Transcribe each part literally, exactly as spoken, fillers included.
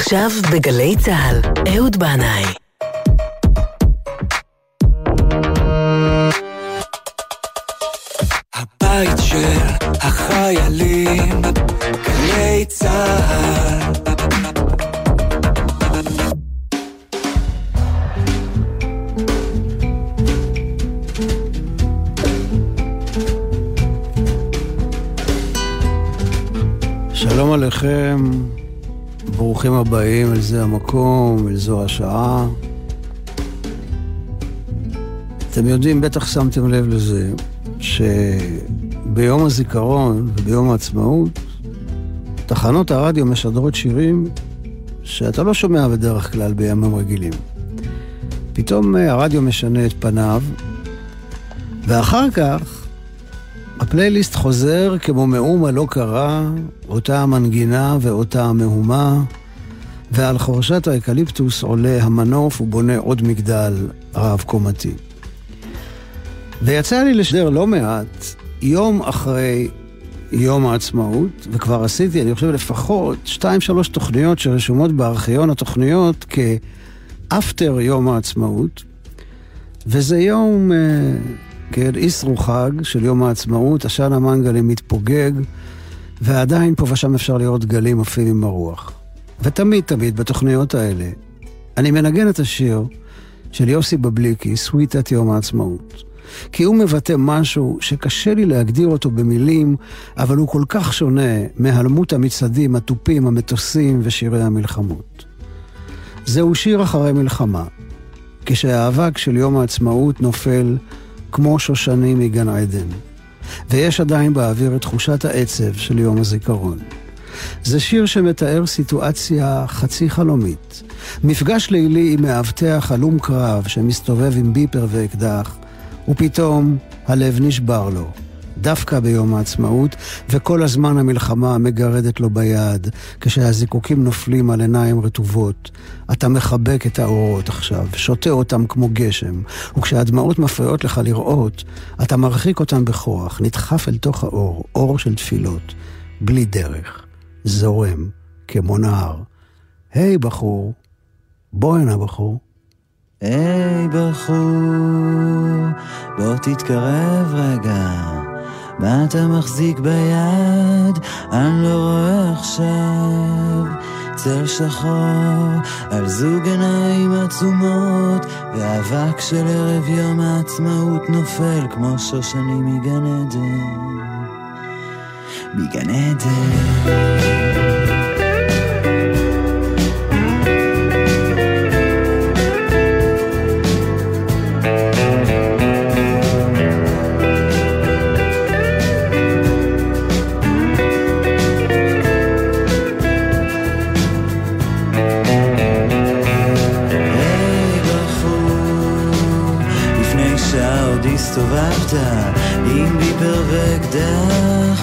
עכשיו בגלי צהל, אהוד בנאי. הבית של החיילים, גלי צהל. שלום עליכם, ברוכים הבאים אל זה המקום, אל זו השעה. אתם יודעים, בטח שמתם לב לזה, שביום הזיכרון וביום העצמאות, תחנות הרדיו משדרות שירים שאתה לא שומע בדרך כלל בימים רגילים. פתאום הרדיו משנה את פניו, ואחר כך, הפלייליסט חוזר כמו מאומה לא קרה, אותה המנגינה ואותה המהומה, ועל חורשת האקליפטוס עולה המנוף ובונה עוד מגדל רב קומתי. ויצא לי לשדר לא מעט, יום אחרי יום העצמאות, וכבר עשיתי, אני חושב לפחות, שתיים שלוש תוכניות שרשומות בארכיון התוכניות כאפטר יום העצמאות, וזה יום... כן, איסרו חג של יום העצמאות, השען המנגלים מתפוגג, ועדיין פה ושם אפשר לראות גלים עפים ברוח. ותמיד תמיד בתוכניות האלה, אני מנגן את השיר של יוסי בבליקי, סוויטת יום העצמאות. כי הוא מבטא משהו שקשה לי להגדיר אותו במילים, אבל הוא כל כך שונה מהלמות המצעדים, הטופים, המטוסים ושירי המלחמות. זהו שיר אחרי מלחמה, כשהאבק של יום העצמאות נופל כמו שושנים מגן עדן, ויש עדיין באוויר את תחושת העצב של יום הזיכרון. זה שיר שמתאר סיטואציה חצי חלומית, מפגש לילי עם מאבטח הלום קרב שמסתובב עם ביפר ואקדח, ופתאום הלב נשבר לו דווקא ביום העצמאות, וכל הזמן המלחמה מגרדת לו ביד, כשהזיקוקים נופלים על עיניים רטובות. אתה מחבק את האורות עכשיו, שותה אותם כמו גשם, וכשהדמעות מפריעות לך לראות, אתה מרחיק אותם בכוח, נדחף אל תוך האור, אור של תפילות, בלי דרך, זורם, כמו נהר. היי בחור, בוא הנה בחור. היי בחור, בוא תתקרב רגע. מה אתה מחזיק ביד? אני לא רואה עכשיו צל שחור על זוג עיניים עצומות, והאבק של ערב יום העצמאות נופל כמו שושנים מגן עדן, מגן עדן. סובבת עם ביפר וקדח,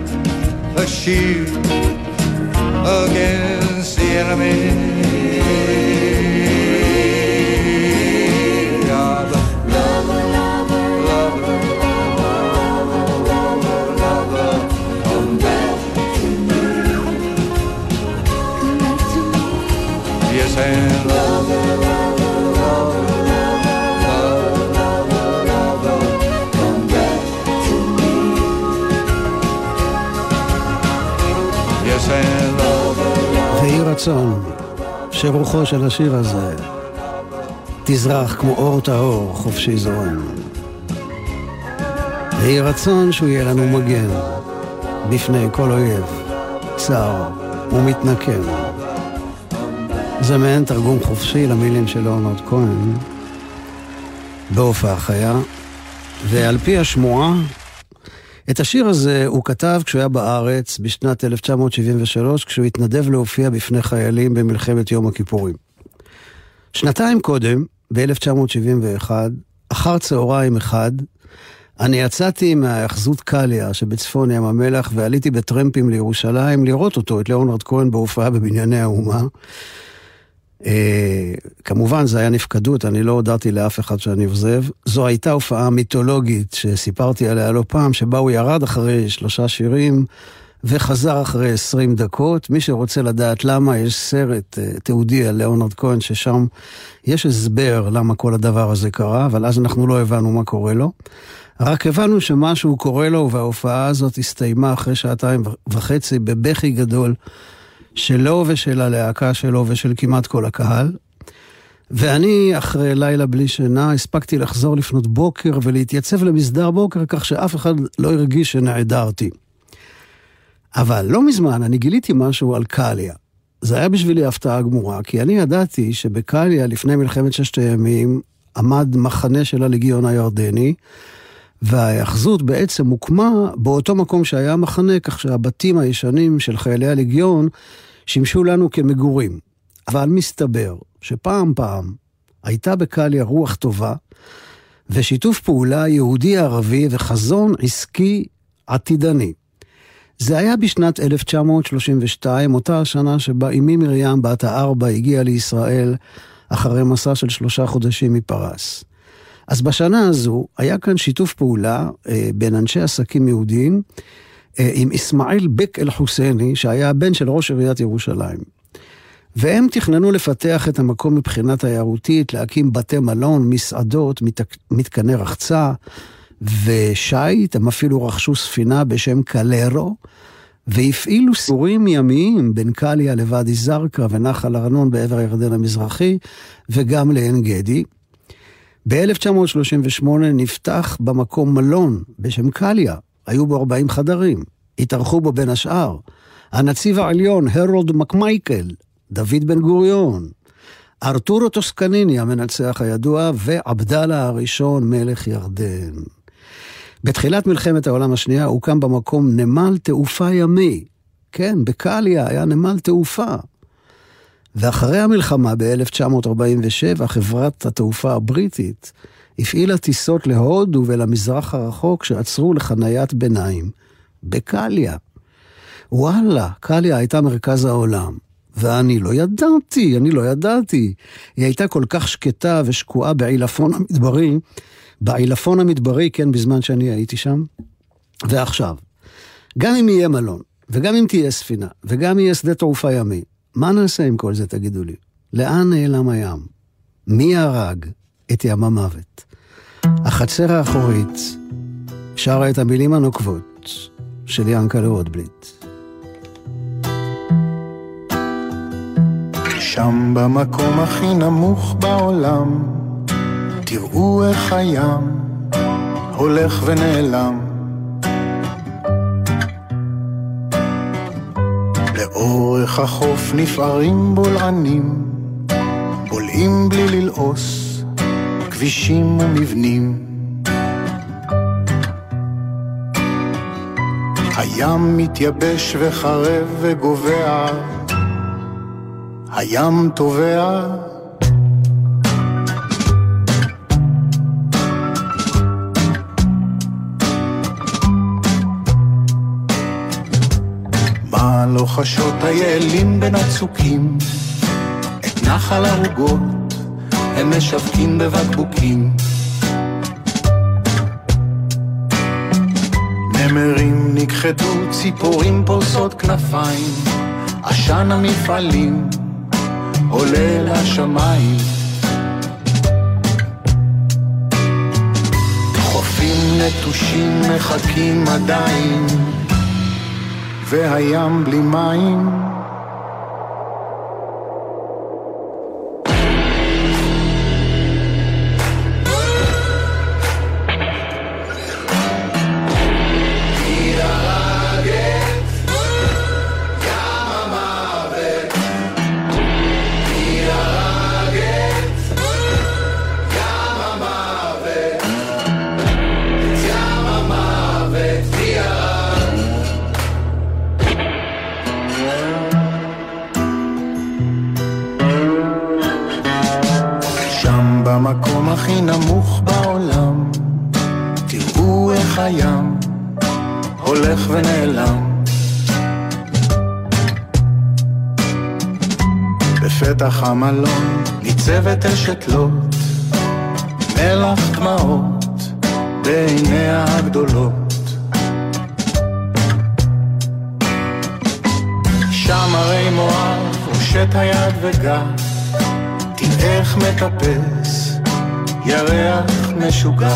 a shield again. enemy רצון שרוחו של השיר הזה תזרח כמו אור טהור חופשי זורם. ויהי רצון שהוא יהיה לנו מגן בפני כל אויב צר ומתנקם. זה מעין תרגום חופשי למילים של לאונרד כהן בהופעה חיה, ועל פי השמועה את השיר הזה הוא כתב כשהוא היה בארץ בשנת אלף תשע מאות שבעים ושלוש, כשהוא התנדב להופיע בפני חיילים במלחמת יום הכיפורים. שנתיים קודם, ב-אלף תשע מאות שבעים ואחת, אחר צהריים אחד, אני יצאתי מהאחזות קליה שבצפון ים המלח, ועליתי בטרמפים לירושלים לראות אותו, את לאונרד כהן, בהופעה בבנייני האומה. אה, כמובן זה היה נפקדות, אני לא הודעתי לאף אחד שאני עוזב. זו הייתה הופעה מיתולוגית שסיפרתי עליה לא פעם, שבה הוא ירד אחרי שלושה שירים וחזר אחרי עשרים דקות. מי שרוצה לדעת למה, יש סרט אה, תיעודי על לאונרד כהן ששם יש הסבר למה כל הדבר הזה קרה, אבל אז אנחנו לא הבנו מה קורה לו, רק הבנו שמשהו קורה לו, וההופעה הזאת הסתיימה אחרי שעתיים וחצי בבכי גדול שלו ושל הלהקה שלו ושל כמעט כל הקהל. ואני אחרי לילה בלי שינה הספקתי לחזור לפנות בוקר ולהתייצב למסדר בוקר, כך שאף אחד לא הרגיש שנעדרתי. אבל לא מזמן אני גיליתי משהו על קליה. זה היה בשבילי הפתעה גמורה, כי אני ידעתי שבקליה לפני מלחמת ששת הימים עמד מחנה של הלגיון הירדני, וההאחזות בעצם הוקמה באותו מקום שהיה המחנה, כך שהבתים הישנים של חיילי הלגיון שימשו לנו כמגורים. אבל מסתבר שפעם פעם הייתה בקליה רוח טובה, ושיתוף פעולה יהודי-ערבי וחזון עסקי עתידני. זה היה בשנת אלף תשע מאות שלושים ושתיים, אותה השנה שבה אמי מרים בת הארבע הגיעה לישראל אחרי מסע של שלושה חודשים מפרס. אז בשנה הזו היה כאן שיתוף פעולה אה, בין אנשי עסקים יהודים אה, עם ישמעיל בק אל חוסני, שהיה הבן של ראש עיריית ירושלים. והם תכננו לפתח את המקום מבחינה תיירותית, להקים בתי מלון, מסעדות, מת, מתקני רחצה ושייט. הם אפילו רכשו ספינה בשם קלרו, והפעילו סיורים ימיים בין קליה לוואדי זרקה ונחל ארנון בעבר הירדן המזרחי, וגם לעין גדי. ב-אלף תשע מאות שלושים ושמונה נפתח במקום מלון בשם קליה, היו בו ארבעים חדרים, התארחו בו בין השאר הנציב העליון הרולד מקמייקל, דוד בן גוריון, ארתורו טוסקניני המנצח הידוע, ועבדאללה הראשון מלך ירדן. בתחילת מלחמת העולם השנייה הוקם במקום נמל תעופה ימי. כן, בקליה היה נמל תעופה. ואחרי המלחמה ב-אלף תשע מאות ארבעים ושבע חברת התעופה הבריטית הפעילה טיסות להודו ולמזרח הרחוק שעצרו לחניית ביניים בקליה. וואלה, קליה הייתה מרכז העולם. ואני לא ידעתי, אני לא ידעתי. היא הייתה כל כך שקטה ושקועה בעילפון המדברי, בעילפון המדברי, כן, בזמן שאני הייתי שם. ועכשיו, גם אם יהיה מלון, וגם אם תהיה ספינה, וגם יהיה שדה תעופה ימי, מה נעשה עם כל זה, תגידו לי? לאן נעלם הים? מי הרג את ים המוות? החצר האחורית שרה את המילים הנוקבות של ינקל'ה רוטבליט. שם במקום הכי נמוך בעולם, תראו איך הים הולך ונעלם. לאורך החוף נפערים בולענים, בולעים בלי ללעוס כבישים ומבנים. הים מתייבש וחרב וגובע, הים טובע. מה לוחשות היעלים בין הצוקים, את נחל הרוגות הם משווקים בבקבוקים. נמרים נכחדו, ציפורים פורסות כנפיים, עשן המפעלים עולה לשמיים. חופים נטושים מחכים עדיין, והים בלי מים. במקום הכי נמוך בעולם, תראו איך הים הולך ונעלם. בפתח המלון ניצבת אשת לוט, מלח דמעות בעיניה הגדולות. שם הרי מואב רושת היד וגע, איך מטפס ירח משוגע.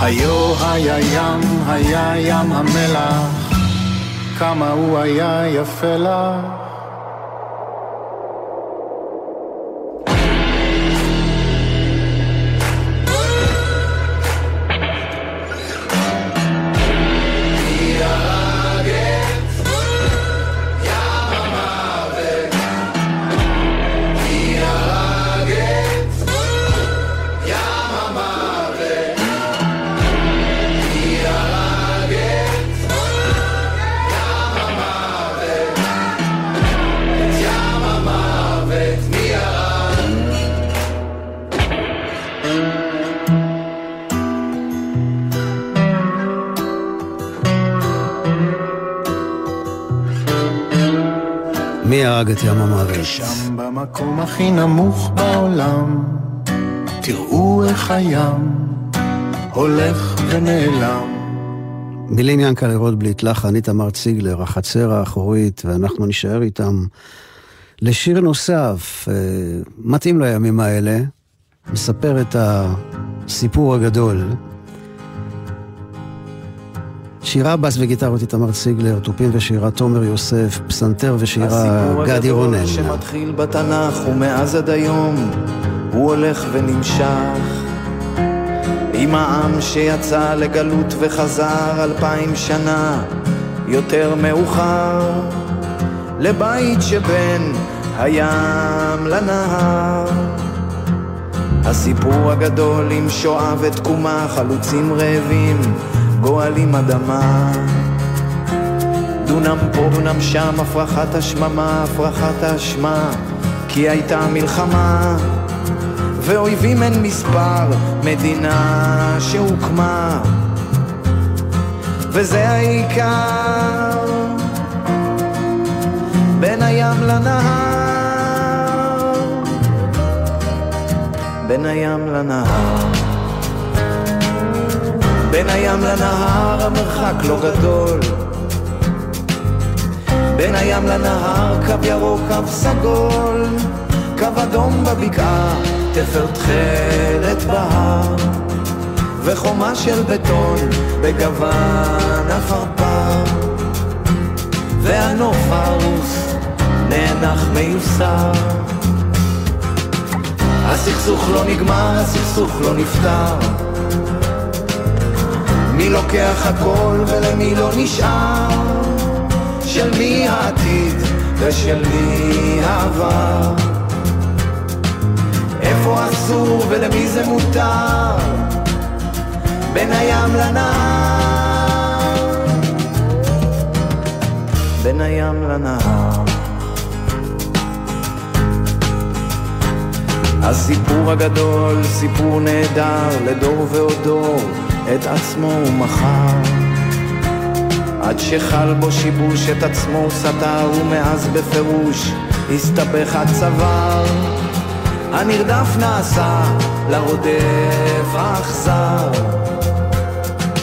היו היה ים, היה ים המלח, כמה הוא היה יפה לה. שם במקום הכי נמוך בעולם, תראו איך הים הולך ונעלם. מילים ינקל'ה רוטבליט, לחן תמר סיגלר, החצר האחורית. ואנחנו נשאר איתם לשיר נוסף מתאים לימים האלה, מספר את הסיפור הגדול. שירה בס וגיטרות תמר סיגלר, תופים ושירה תומר יוסף, פסנתר ושירה גדי רונן. הסיפור הגדול שמתחיל בתנ"ך ומאז עד היום הוא הולך ונמשך. עם העם שיצא לגלות וחזר אלפיים שנה יותר מאוחר לבית שבין הים לנהר. הסיפור הגדול עם שואה ותקומה, חלוצים רעבים גואלים אדמה, דונם פה דונם שם, הפרחת השממה הפרחת השמה, כי הייתה מלחמה ואויבים אין מספר, מדינה שהוקמה וזה העיקר, בין הים לנהר, בין הים לנהר, בין הים לנהר המרחק לא גדול, בין הים לנהר קו ירוק קו סגול, קו אדום בבקעה תפר תחלת בהר וחומה של בטון בגוון הפרפר, והנוף הרוס נאנח מיוסר. הסכסוך לא נגמר, הסכסוך לא נפטר, מי לוקח הכל ולמי לא נשאר, של מי העתיד ושל מי העבר, איפה אסור ולמי זה מותר, בין הים לנהר, בין הים לנהר. הסיפור הגדול, סיפור נהדר, לדור ועוד דור את עצמו הוא מחר, עד שחל בו שיבוש את עצמו סתר, ומאז בפירוש הסתבך הצוואר, הנרדף נעשה לרודף האכזר,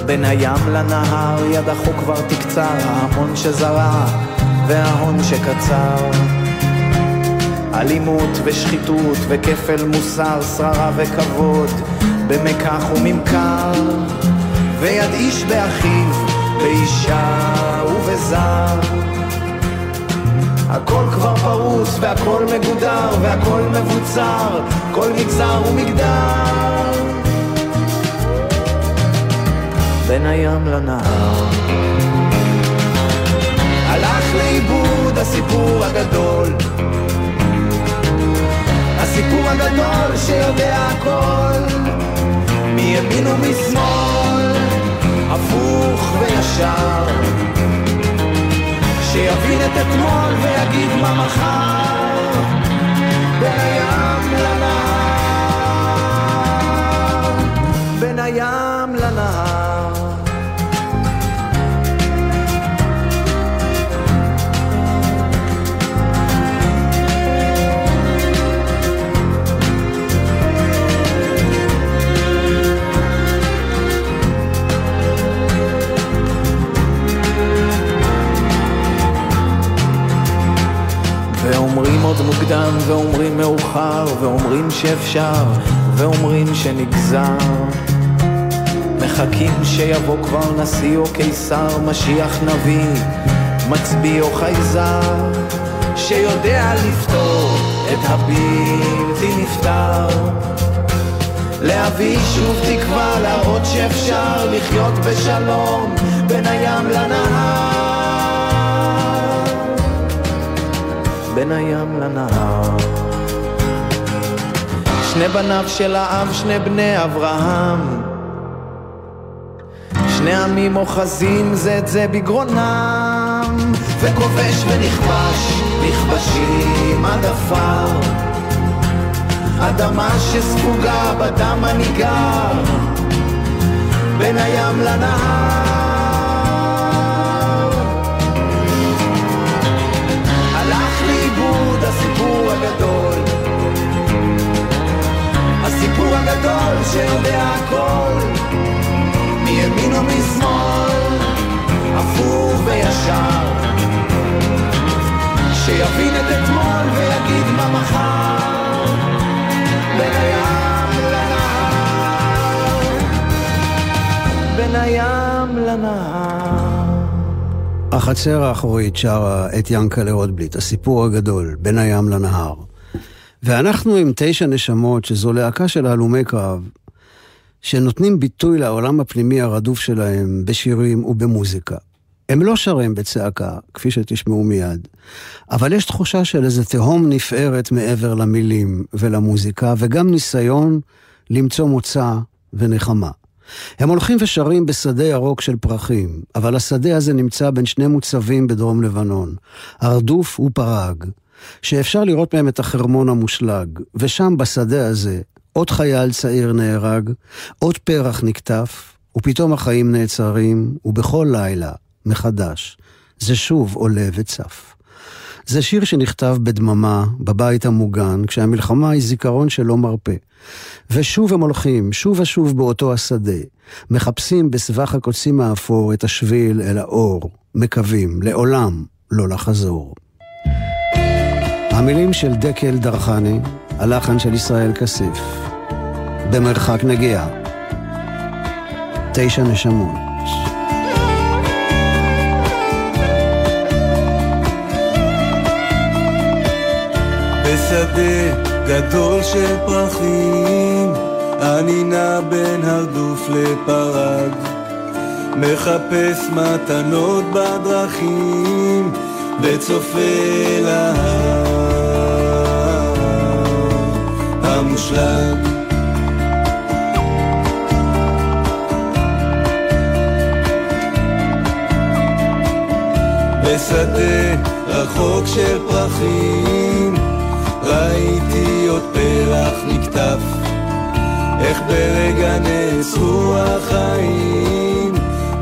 בין הים לנהר יד החוק כבר תקצר, ההמון שזרע וההון שקצר, אלימות ושחיתות וכפל מוסר, שררה וכבוד במקח וממכר, ויד איש באחיו באישה ובזר, הכל כבר פרוס והכל מגודר והכל מבוצר, כל מגזר ומגדר, בין הים לנהר. הלך לאיבוד הסיפור הגדול, הסיפור הגדול שיודע הכל, מימין ומשמאל הפוך וישר, שיבין את אתמול ויגיד מה מחר, בין הים לנהר, בין הים לנהר, ואומרים עוד מוקדם ואומרים מאוחר, ואומרים שאפשר ואומרים שנגזר, מחכים שיבוא כבר נשיא או קיסר, משיח נביא מצביא או חייזר, שיודע לפתור את הבלתי נפטר, להביא שוב תקווה, להראות שאפשר לחיות בשלום, בין הים לנהר, בין הים לנהר. שני בניו של האב, שני בני אברהם, שני עמים אוחזים זה את זה בגרונם, וכובש ונכבש נכבשים עד עפר, אדמה שספוגה בדם הניגר, בין הים לנהר. הסיפור הגדול, הסיפור הגדול שיודע הכל, מימין ומשמאל, הפוך וישר, שיבין את אתמול ויגיד מה מחר, בין הים לנהר, בין הים לנהר. החצר האחורית שרה את ינקל'ה רוטבליט, הסיפור הגדול, בין הים לנהר. ואנחנו עם תשע נשמות, שזו להקה של הלומי קרב, שנותנים ביטוי לעולם הפנימי הרדוף שלהם בשירים ובמוזיקה. הם לא שרים בצעקה, כפי שתשמעו מיד, אבל יש תחושה של איזה תהום נפארת מעבר למילים ולמוזיקה, וגם ניסיון למצוא מוצא ונחמה. הם הולכים ושרים בשדה ירוק של פרחים, אבל השדה הזה נמצא בין שני מוצבים בדרום לבנון, הרדוף ופרג, שאפשר לראות מהם את החרמון המושלג, ושם בשדה הזה עוד חייל צעיר נהרג, עוד פרח נקטף, ופתאום החיים נעצרים, ובכל לילה מחדש זה שוב עולה וצף. זה שיר שנכתב בדממה, בבית המוגן, כשהמלחמה היא זיכרון שלא מרפא. ושוב הם הולכים, שוב ושוב באותו השדה, מחפשים בסבח הקוצים האפור את השביל אל האור, מקווים לעולם לא לחזור. המילים של דקל דרחני, הלחן של ישראל כסיף. במרחק נגיעה. תשע נשמות. בשדה גדול של פרחים אני נע בין הרדוף לפרג, מחפש מתנות בדרכים וצופה להר המושלג. בשדה רחוק של פרחים ראיתי עוד פרח נקטף, איך ברגע נעצרו החיים,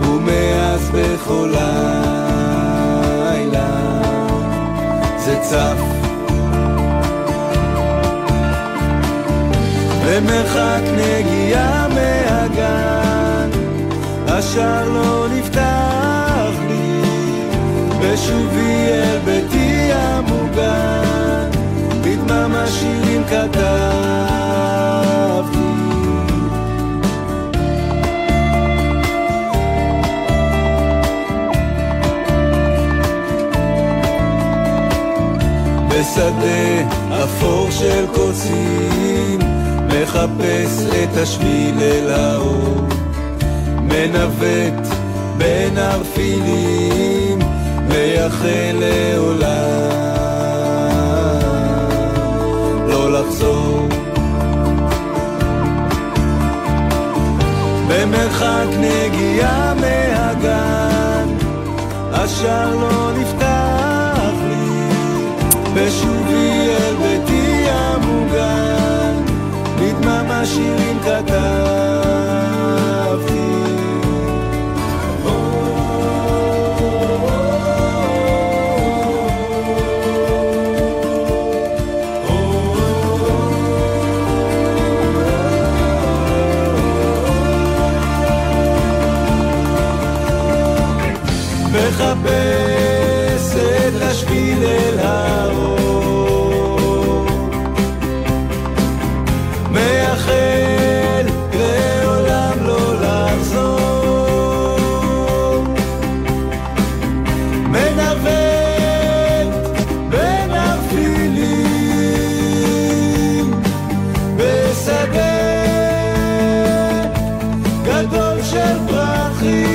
ומאז בכל לילה זה צף. במרחק נגיעה מהגן השער לא נפתח לי, ושובי אל ביתי המוגן מה שירים כתבתי. בשדה אפור של קוצים מחפש את השביל אל האור, מנווט בין הרפילים ויחל לעולם לחזור. במרחק נגיעה מהגן השער לא נפתח לי, בשובי אל ביתי המוגן נדמה שירים כתבתי. מחפש את השביל אל האור, מייחל לעולם לא לחזור, מנווט בין הפילים בשדה גדול של פרחים.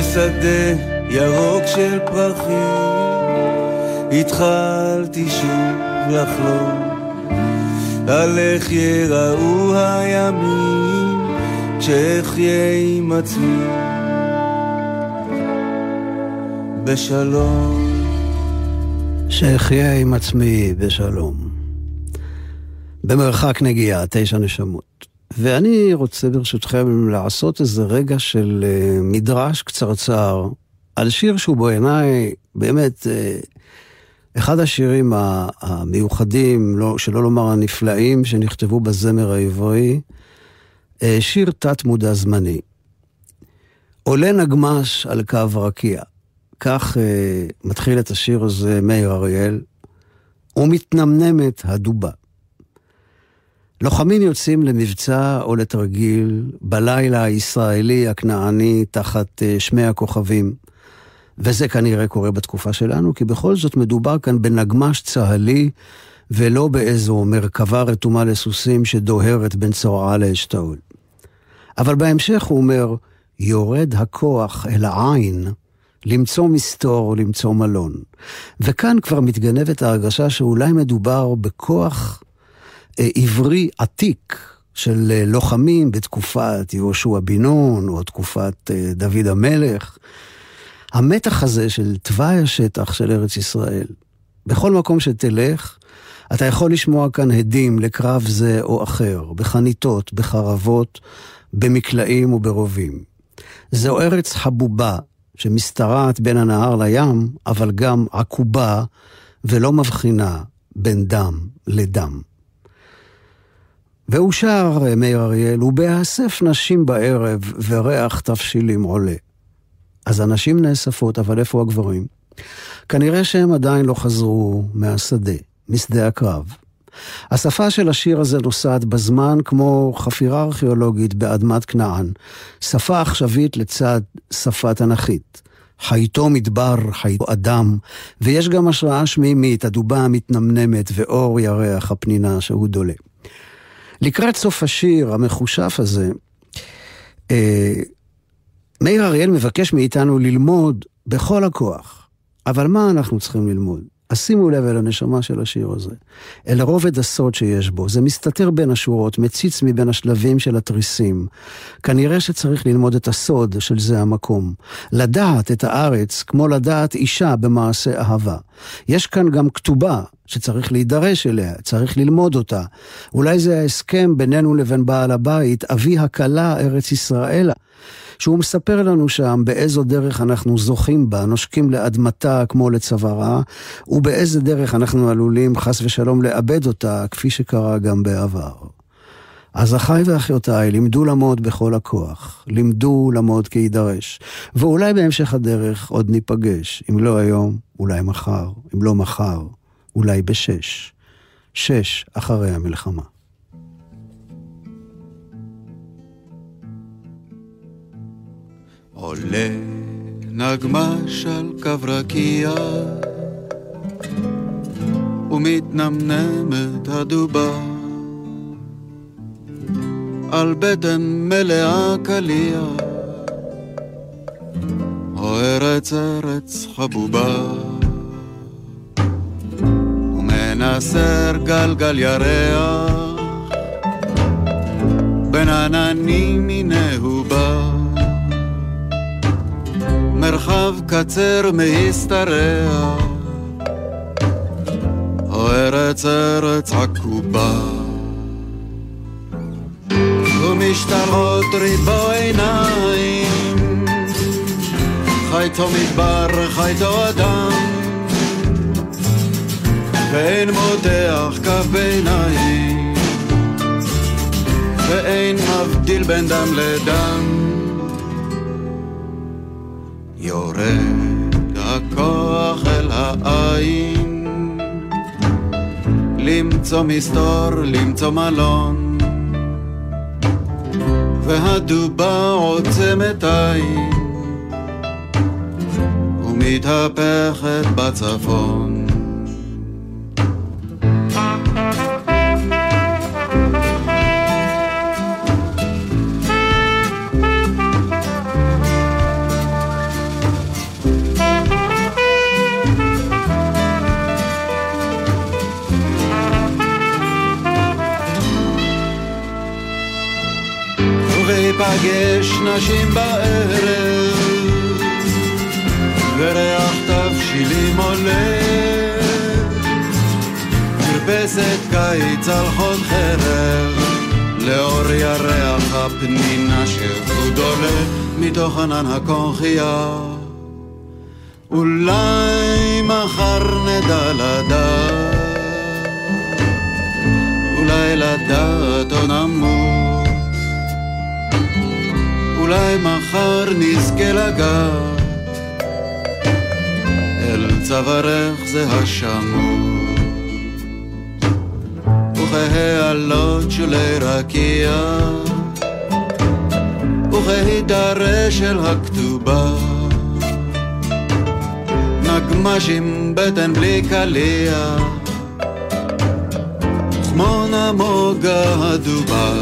בשדה ירוק של פרחים התחלתי שוב לחלום על איך יראו הימים כשאחיה עם עצמי בשלום. שאחיה עם עצמי בשלום. במרחק נגיעה, תשע נשמות. ואני רוצה ברשותכם לעשות איזה רגע של מדרש קצרצר, על שיר שהוא בעיניי באמת אחד השירים המיוחדים, שלא לומר הנפלאים, שנכתבו בזמר העברי, שיר תת מודע זמני. עולה נגמש על קו רקיע. כך מתחיל את השיר הזה מאיר אריאל, ומתנמנמת הדובה. לוחמים יוצאים למבצע או לתרגיל, בלילה הישראלי הכנעני תחת שמי הכוכבים, וזה כנראה קורה בתקופה שלנו, כי בכל זאת מדובר כאן בנגמש צהלי, ולא באיזו מרכבה רתומה לסוסים שדוהרת בין צורעה לאשתאול. אבל בהמשך הוא אומר, יורד הכוח אל העין, למצוא מסתור, למצוא מלון. וכאן כבר מתגנבת ההרגשה שאולי מדובר בכוח עברי עתיק של לוחמים בתקופת יהושע בן נון או תקופת דוד המלך. המתח הזה של תוואי השטח של ארץ ישראל, בכל מקום שתלך אתה יכול לשמוע כאן הדים לקרב זה או אחר, בחניתות, בחרבות, במקלעים וברובים. זו ארץ חבובה שמסתרעת בין הנהר לים, אבל גם עקובה ולא מבחינה בין דם לדם. והוא שר, מאיר אריאל, ובאסף נשים בערב וריח תפשילים עולה. אז הנשים נאספות, אבל איפה הגברים? כנראה שהם עדיין לא חזרו מהשדה, משדה הקרב. השפה של השיר הזה נוסעת בזמן כמו חפירה ארכיאולוגית באדמת כנען, שפה עכשווית לצד שפה תנכית. חייתו מדבר, חייתו אדם, ויש גם השראה שמימית, הדובה המתנמנמת ואור ירח הפנינה שהוא דולה. לקראת סוף השיר המחושף הזה, מאיר אריאל מבקש מאיתנו ללמוד בכל הכוח. אבל מה אנחנו צריכים ללמוד? אז שימו לב אל הנשמה של השיר הזה, אל רובד הסוד שיש בו. זה מסתתר בין השורות, מציץ מבין השלבים של התריסים. כנראה שצריך ללמוד את הסוד של זה המקום. לדעת את הארץ כמו לדעת אישה במעשה אהבה. יש כאן גם כתובה שצריך להידרש אליה, צריך ללמוד אותה. אולי זה ההסכם בינינו לבין בעל הבית, אבי הקלה ארץ ישראל, שהוא מספר לנו שם באיזו דרך אנחנו זוכים בה, נושקים לאדמתה כמו לצווארה, ובאיזה דרך אנחנו עלולים חס ושלום לאבד אותה, כפי שקרה גם בעבר. אז אחי ואחיותיי לימדו למות בכל הכוח, לימדו למות כי יידרש, ואולי בהמשך הדרך עוד ניפגש, אם לא היום, אולי מחר, אם לא מחר, אולי בשש, שש אחרי המלחמה. עולה נגמש על קו רקיע, ומתנמנמת הדובה, על בטן מלאה קליה, או ארץ ארץ חבובה. ומנסר גלגל ירח, בין עננים מנהו בא, מרחב קצר מהסתרע, או ארץ ארץ עקובה. ומשתרעות ריבו עיניים, חייתו מדבר, חייתו אדם, ואין מותח קו ביניים, ואין מבדיל בין דם לדם. יורד הכוח אל העין, למצוא מסתור, למצוא מלון, והדובה עוצמת עין ומתהפכת בצפון. פגש נשים בערב, וריח תבשילים עולה, כבשת קיץ על חוד חרב, לאור ירח הפנינה שחוד עולה מתוך ענן הכוכייה. אולי מחר נדע לדעת, אולי לדעת או נמות, אולי מחר נזכה לגעת, אל צווארך זה השמות. וכהעלות שולי רקיע, וכהידרה של הכתובה, נגמש עם בטן בלי קליה, כמו נמוגה הדובה.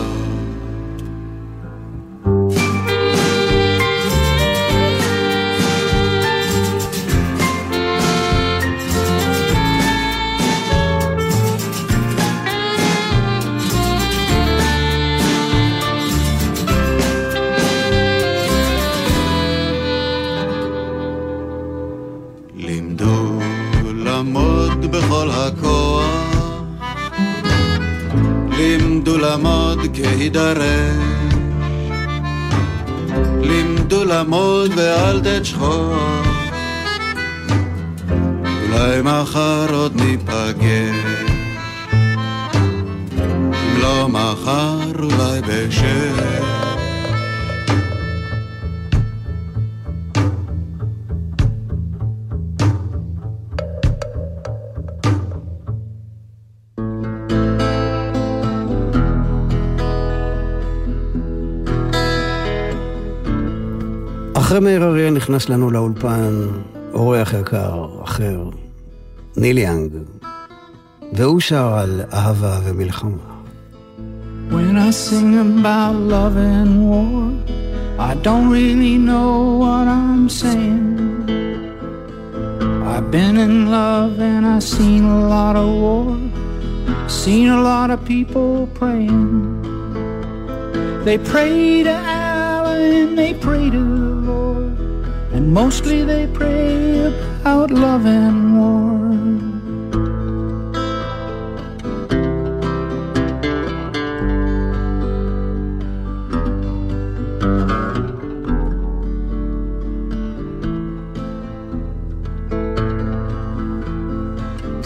למוד כהידרש, לימדו למוד ואל תשכוח, אולי מחר עוד ניפגש, לא מחר אולי בשש. אחרי מאיר אריאל נכנס לנו לאולפן אורח יקר אחר, ניל יאנג, והוא שר על אהבה ומלחמה. When I sing about love and war, I don't really know what I'm saying. I've been in love and I've seen a lot of war, seen a lot of people praying. They pray to Allah and they pray to the Lord, and mostly they pray about love and war.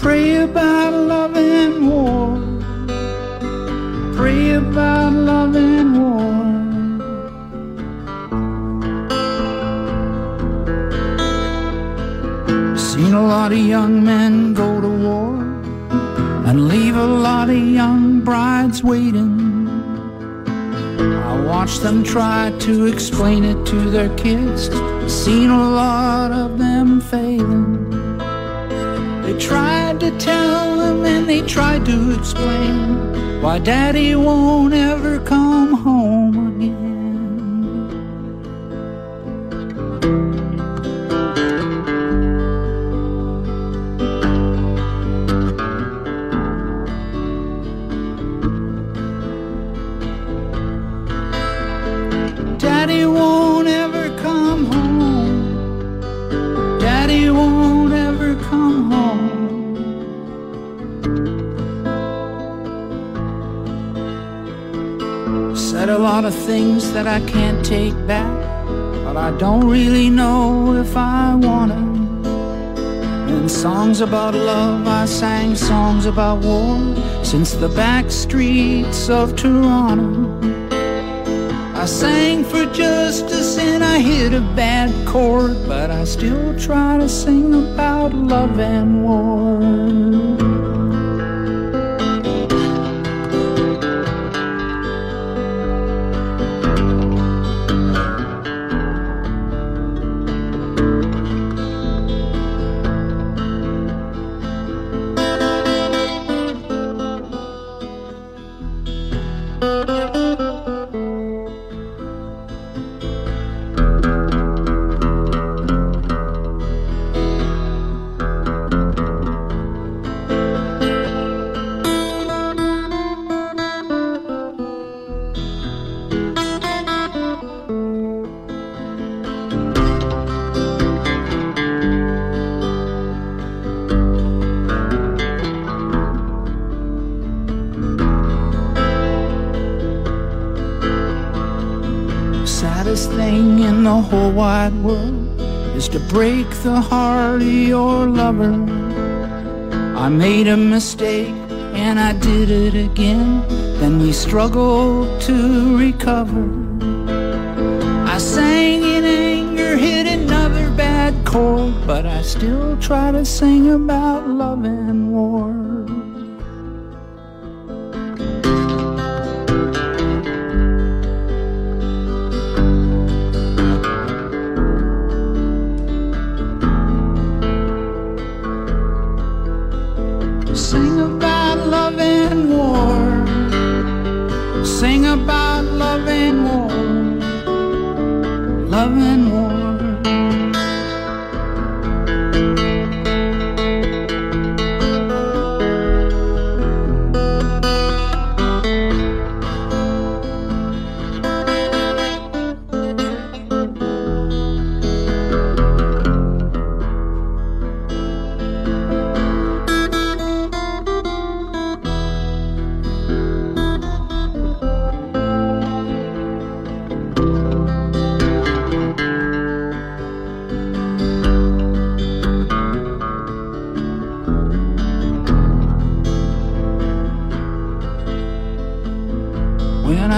Pray about love and war, pray about love and war. Seen a lot of young men go to war and leave a lot of young brides waiting. I watched them try to explain it to their kids, seen a lot of them failing. They tried to tell them and they tried to explain why daddy won't ever come home again. Things that I can't take back, but I don't really know if I want them. And songs about love, I sang songs about war since the back streets of Toronto. I sang for justice and I hit a bad chord, but I still try to sing about love and war. thing in the whole wide world is to break the heart of your lover. I made a mistake and I did it again, then we struggled to recover. I sang in anger, hit another bad chord, but I still try to sing about love and war. Sing about love and war. Sing about love and war. Love and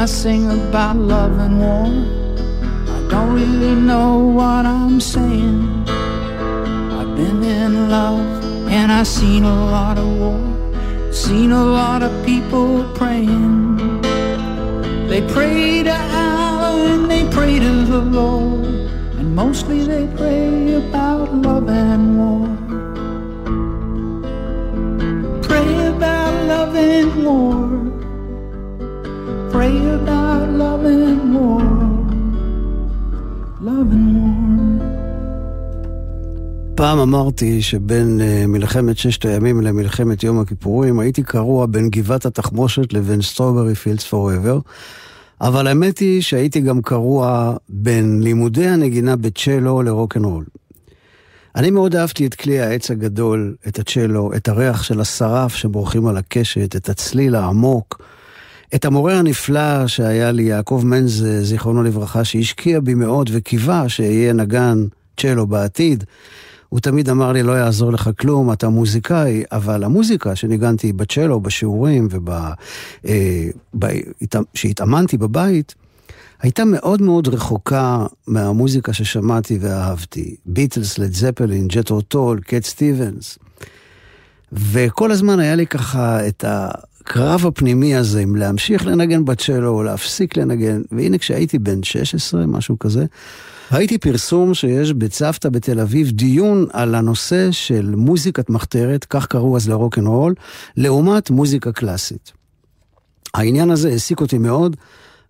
I sing about love and war. I don't really know what I'm saying. I've been in love and I've seen a lot of war, seen a lot of people praying. They pray to Allah and they pray to the Lord, and mostly they pray about love and war. Pray about love and war. Pray about love and war, love and war. פעם אמרתי שבין מלחמת ששת הימים למלחמת יום הכיפורים הייתי קרוע בין גבעת התחמושת לבין סטרוברי פילדס פוראבר, אבל האמת היא שהייתי גם קרוע בין לימודי הנגינה בצ'לו לרוק'נ'רול. אני מאוד אהבתי את כלי העץ הגדול, את הצ'לו, את הריח של השרף שבורחים על הקשת, את הצליל העמוק, את המורה הנפלא שהיה לי, יעקב מנזה, זיכרונו לברכה, שהשקיע בי מאוד וקיווה שיהיה נגן צ'לו בעתיד. הוא תמיד אמר לי, לא יעזור לך כלום, אתה מוזיקאי, אבל המוזיקה שניגנתי בצ'לו, בשיעורים ושהתאמנתי בבית, הייתה מאוד מאוד רחוקה מהמוזיקה ששמעתי ואהבתי. ביטלס, לד זפלין, ג'טרו טול, קט סטיבנס. וכל הזמן היה לי ככה את ה... הקרב הפנימי הזה, אם להמשיך לנגן בצ'לו או להפסיק לנגן, והנה כשהייתי בן שש עשרה, משהו כזה, הייתי פרסום שיש בצוותא בתל אביב דיון על הנושא של מוזיקת מחתרת, כך קראו אז לרוק'נ'רול, לעומת מוזיקה קלאסית. העניין הזה העסיק אותי מאוד,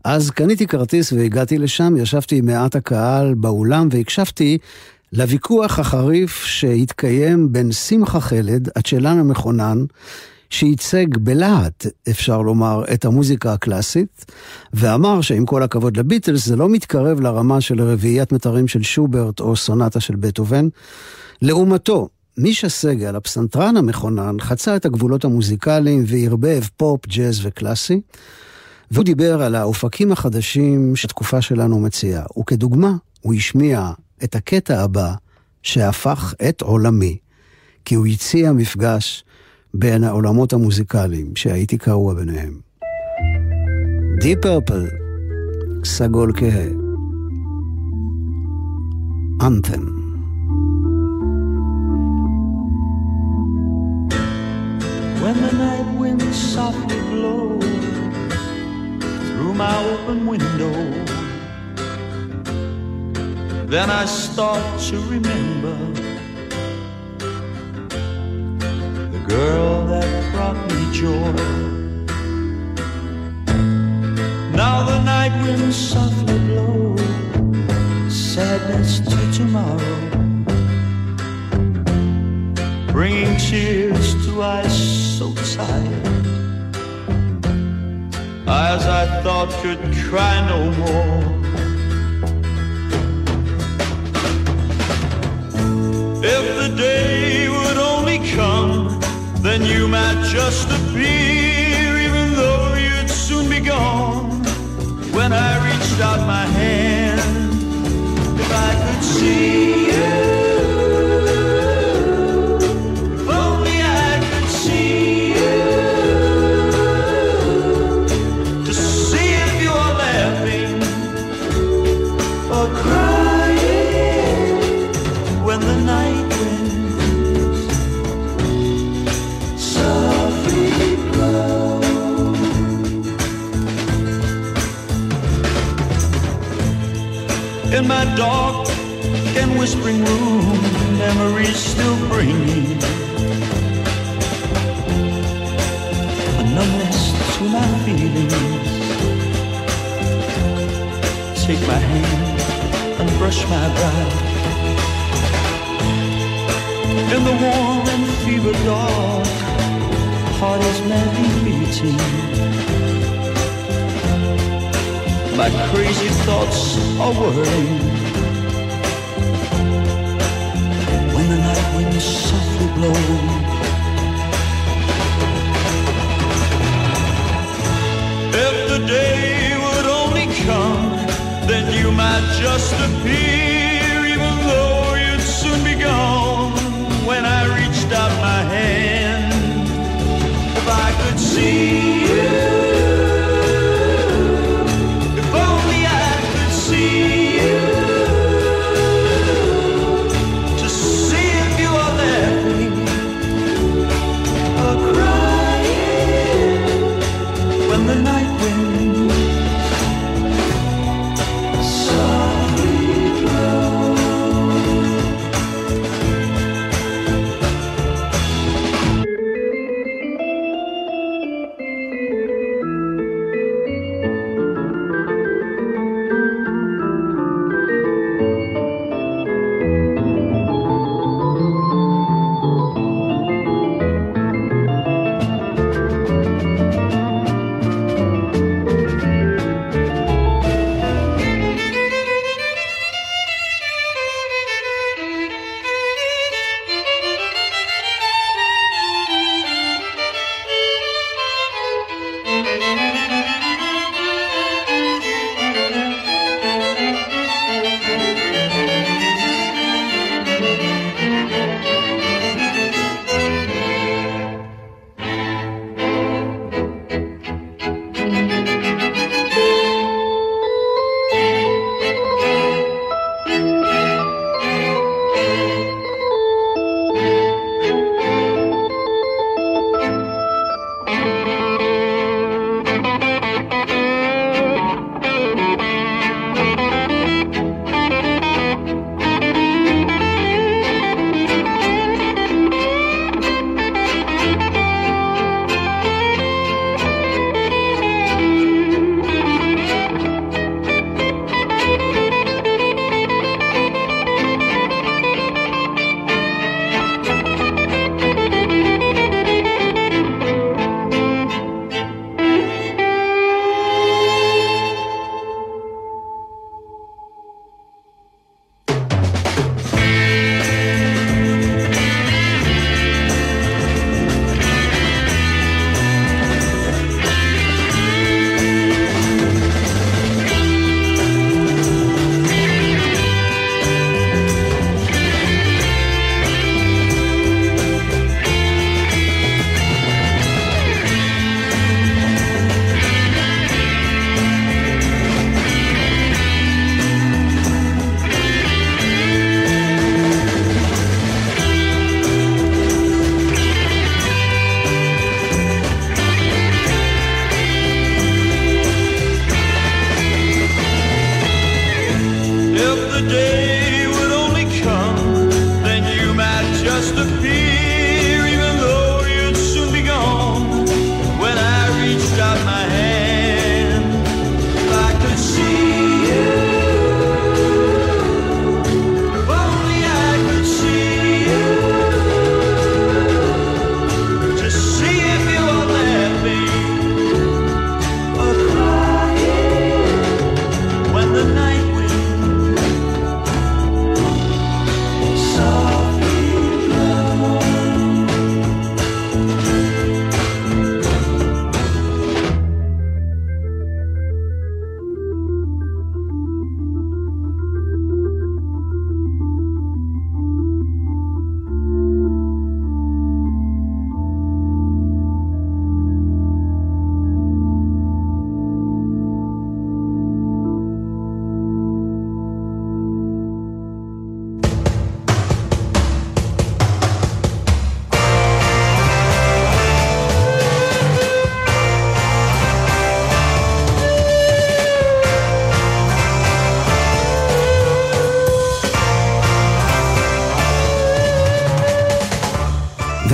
אז קניתי כרטיס והגעתי לשם, ישבתי עם מעט הקהל באולם והקשבתי לוויכוח החריף שהתקיים בין שמח החלד, הצ'לן המכונן, שייצג בלהט, אפשר לומר, את המוזיקה הקלאסית, ואמר שעם כל הכבוד לביטלס, זה לא מתקרב לרמה של רביעיית מטרים של שוברט או סונטה של בטהובן. לעומתו, מישה סגל, הפסנתרן המכונן, חצה את הגבולות המוזיקליים והרבב פופ, ג'אז וקלאסי, והוא דיבר על האופקים החדשים שהתקופה שלנו מציעה, וכדוגמה הוא השמיע את הקטע הבא שהפך את עולמי, כי הוא הציע מפגש בין העולמות המוזיקליים שהייתי קרוע ביניהם. Deep Purple, סגול כהה, Anthem. When the night wind softly blows through my open window, then I start to remember girl that brought me joy. Now the night wind softly blows sadness to tomorrow, bringing tears to eyes so tired, eyes I thought could cry no more. If the day would only come, then you might just appear, even though you'd soon be gone. When I reached out my hand dark and whispering room memories still bring a numbness to my feelings. Take my hand and brush my brow. In the warm and fevered dark, heart is madly beating. My crazy thoughts are whirling. When the night wind softly blows, if the day would only come, then you might just appear, even though you'd soon be gone. When I reached out my hand, if I could see you.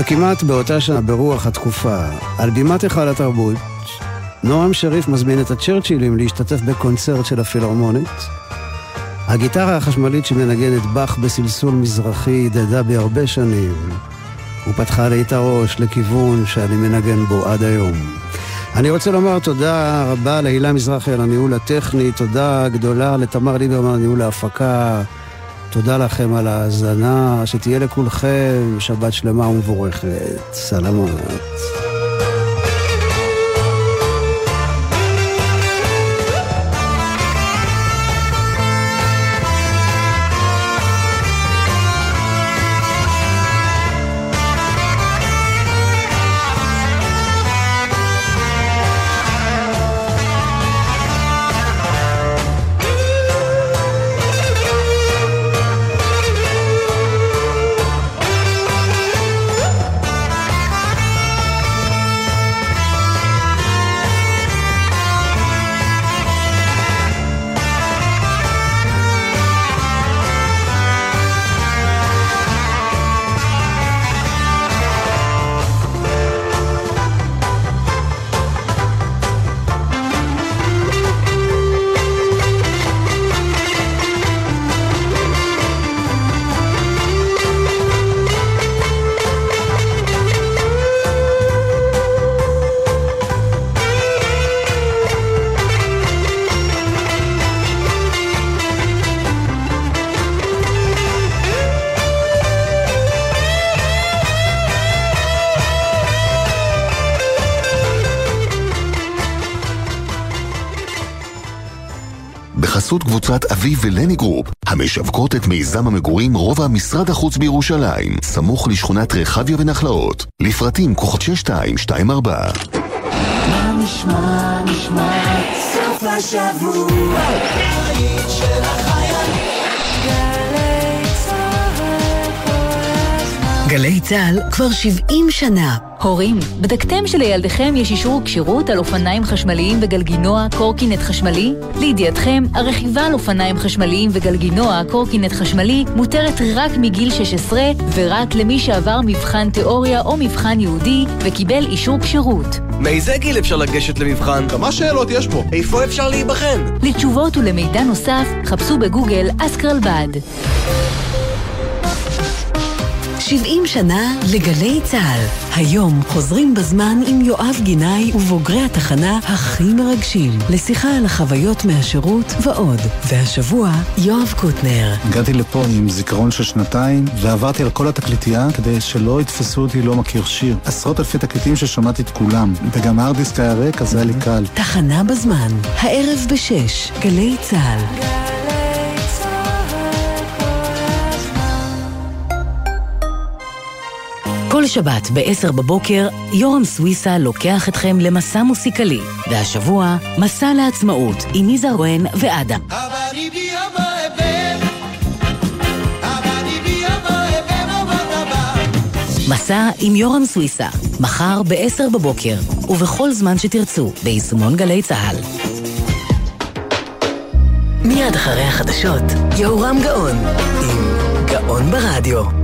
וכמעט באותה שנה ברוח התקופה, על בימת היכל התרבות, נועם שריף מזמין את הצ'רצ'ילים להשתתף בקונצרט של הפילהרמונית. הגיטרה החשמלית שמנגנת באך בסלסול מזרחי דדה בהרבה שנים, ופתחה לי את הראש לכיוון שאני מנגן בו עד היום. אני רוצה לומר תודה רבה להילה מזרחי על הניהול הטכני, תודה גדולה לתמר ליברמן על ניהול ההפקה, תודה לכם על ההזנה, שתהיה לכולכם שבת שלמה ומבורכת. סלמות. בחסות קבוצת אביב ולני גרופ, המשווקות את מיזם המגורים רובע משרד החוץ בירושלים, סמוך לשכונת רחביה ונחלאות, לפרטים כוכבית שש שתיים שתיים ארבע. מה נשמע, נשמע, סוף השבוע, תוכנית של החיילים. גלי צהל כבר שבעים שנה. הורים, בדקתם שלילדיכם יש אישור קשירות על אופניים חשמליים וגלגינוע קורקינט חשמלי? לידיעתכם, הרכיבה על אופניים חשמליים וגלגינוע קורקינט חשמלי מותרת רק מגיל שש עשרה ורק למי שעבר מבחן תיאוריה או מבחן יהודי וקיבל אישור קשירות. מאיזה גיל אפשר לגשת למבחן? כמה שאלות יש פה? איפה אפשר להיבחן? לתשובות ולמידע נוסף, חפשו בגוגל אסקרלבד. שבעים שנה לגלי צהל. היום חוזרים בזמן עם יואב גיני ובוגרי התחנה הכי מרגשים לשיחה על החוויות מהשירות ועוד. והשבוע יואב קוטנר. הגעתי לפה עם זיכרון של שנתיים ועברתי על כל התקליטייה כדי שלא יתפסו אותי לא מכיר שיר. עשרות אלפי תקליטים ששמעתי את כולם, וגם הארדיסק היה ריק, אז היה לי קל. תחנה בזמן, הערב בשש, גלי צהל. כל שבת ב-עשר בבוקר, יורם סויסה לוקח אתכם למסע מוסיקלי. והשבוע, מסע לעצמאות, עם מיזה רואן ואדם. מסע עם יורם סויסה, מחר ב-עשר בבוקר, ובכל זמן שתרצו, ביישומון גלי צהל. מיד אחרי החדשות, יורם גאון, עם גאון ברדיו.